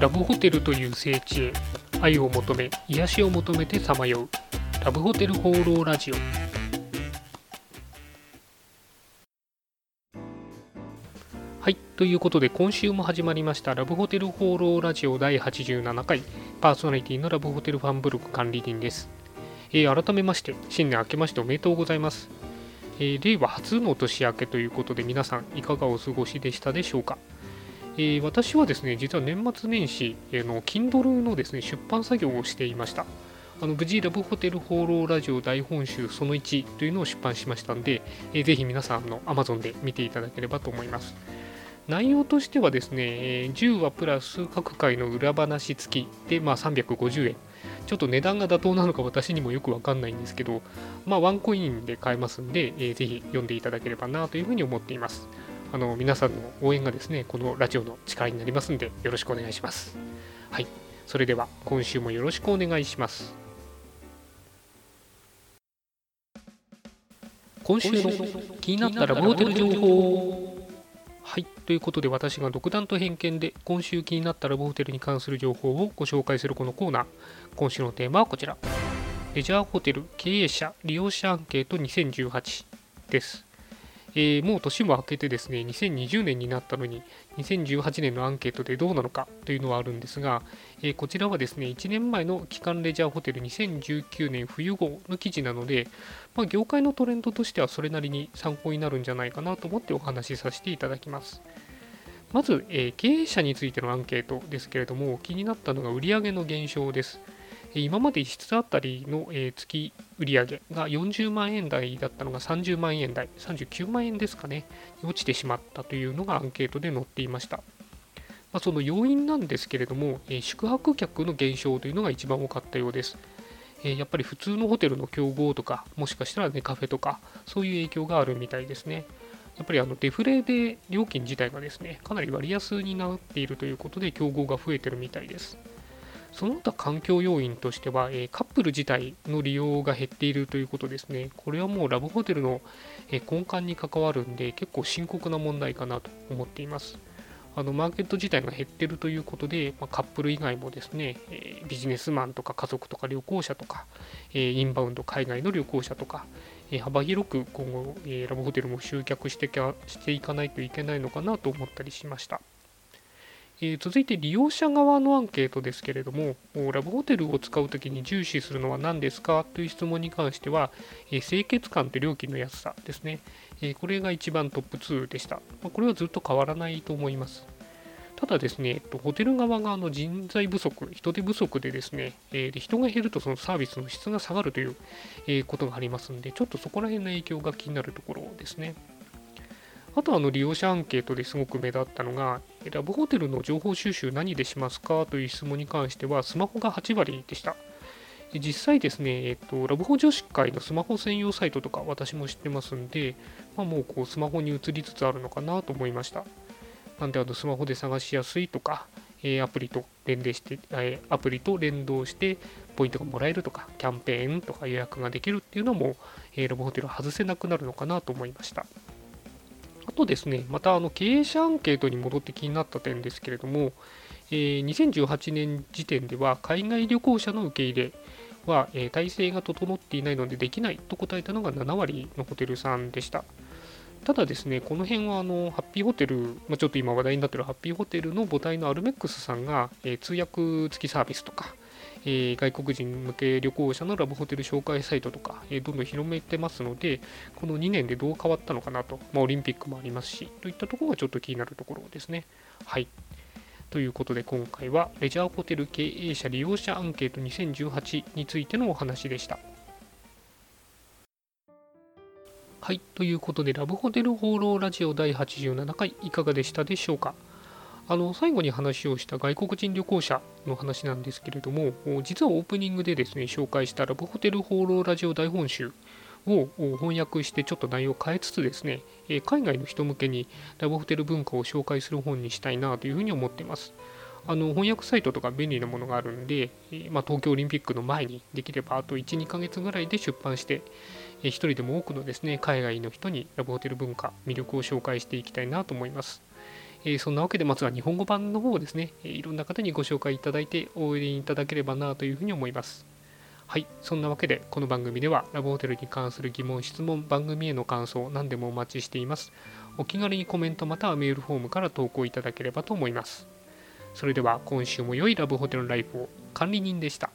ラブホテルという聖地へ愛を求め癒しを求めてさまようラブホテル放浪ラジオ。はい、ということで今週も始まりましたラブホテル放浪ラジオ第87回パーソナリティのラブホテルファンブログ管理人です。改めまして新年明けましておめでとうございます。令和初の年明けということで皆さんいかがお過ごしでしたでしょうか。私はですね、実は年末年始の Kindle のですね出版作業をしていました。無事ラブホテル放浪ラジオ大本集その1というのを出版しましたので、ぜひ皆さんの Amazon で見ていただければと思います。内容としてはですね、10話プラス各回の裏話付きで、350円。ちょっと値段が妥当なのか私にもよくわかんないんですけど、ワンコインで買えますんで、ぜひ読んでいただければなというふうに思っています。皆さんの応援がですね、このラジオの力になりますんでよろしくお願いします。はい、それでは今週もよろしくお願いします。今週の気になったラブホテル情報。はい、ということで私が独断と偏見で今週気になったラブホテルに関する情報をご紹介するこのコーナー。今週のテーマはこちら。レジャーホテル経営者・利用者アンケート2018です。もう年も明けてですね、2020年になったのに2018年のアンケートでどうなのかというのはあるんですが、こちらはですね1年前の期間レジャーホテル2019年冬号の記事なので、業界のトレンドとしてはそれなりに参考になるんじゃないかなと思ってお話しさせていただきます。まず、経営者についてのアンケートですけれども、気になったのが売上の減少です。今まで1室あたりの月売上が40万円台だったのが30万円台、39万円ですかね、落ちてしまったというのがアンケートで載っていました。その要因なんですけれども、宿泊客の減少というのが一番多かったようです。やっぱり普通のホテルの競合とか、もしかしたらカフェとか、そういう影響があるみたいですね。やっぱりデフレで料金自体がですね、かなり割安になっているということで競合が増えているみたいです。その他環境要因としては、カップル自体の利用が減っているということですね。これはもうラブホテルの根幹に関わるんで、結構深刻な問題かなと思っています。マーケット自体が減っているということで、カップル以外もですね、ビジネスマンとか家族とか旅行者とか、インバウンド海外の旅行者とか、幅広く今後ラブホテルも集客していかないといけないのかなと思ったりしました。続いて利用者側のアンケートですけれども、ラブホテルを使うときに重視するのは何ですかという質問に関しては、清潔感と料金の安さですね、これが一番トップ2でした。これはずっと変わらないと思います。ただですね、ホテル側が人材不足、人手不足でですね、人が減るとそのサービスの質が下がるということがありますので、ちょっとそこら辺の影響が気になるところですね。あと利用者アンケートですごく目立ったのが、ラブホテルの情報収集何でしますかという質問に関してはスマホが8割でした。実際ですね、ラブホ女子会のスマホ専用サイトとか私も知ってますんで、もうスマホに移りつつあるのかなと思いました。なんでスマホで探しやすいとか、アプリと連動してポイントがもらえるとか、キャンペーンとか予約ができるっていうのも、ラブホテルは外せなくなるのかなと思いました。あとですね、また経営者アンケートに戻って気になった点ですけれども、2018年時点では海外旅行者の受け入れは、体制が整っていないのでできないと答えたのが7割のホテルさんでした。ただですね、この辺はハッピーホテル、ちょっと今話題になっているハッピーホテルの母体のアルメックスさんが、通訳付きサービスとか、外国人向け旅行者のラブホテル紹介サイトとか、どんどん広めてますので、この2年でどう変わったのかなと、オリンピックもありますしといったところがちょっと気になるところですね。はい、ということで今回はレジャーホテル経営者利用者アンケート2018についてのお話でした。はい、ということでラブホテル放浪ラジオ第87回いかがでしたでしょうか。最後に話をした外国人旅行者の話なんですけれども、実はオープニングでですね紹介したラブホテル放浪ラジオ大本集を翻訳してちょっと内容を変えつつですね、海外の人向けにラブホテル文化を紹介する本にしたいなというふうに思っています。翻訳サイトとか便利なものがあるんで、東京オリンピックの前にできればあと 1,2 ヶ月ぐらいで出版して、一人でも多くのですね海外の人にラブホテル文化魅力を紹介していきたいなと思います。そんなわけでまずは日本語版の方をですね、いろんな方にご紹介いただいて応援いただければなというふうに思います。はい、そんなわけでこの番組ではラブホテルに関する疑問・質問、番組への感想、何でもお待ちしています。お気軽にコメントまたはメールフォームから投稿いただければと思います。それでは今週も良いラブホテルライフを。管理人でした。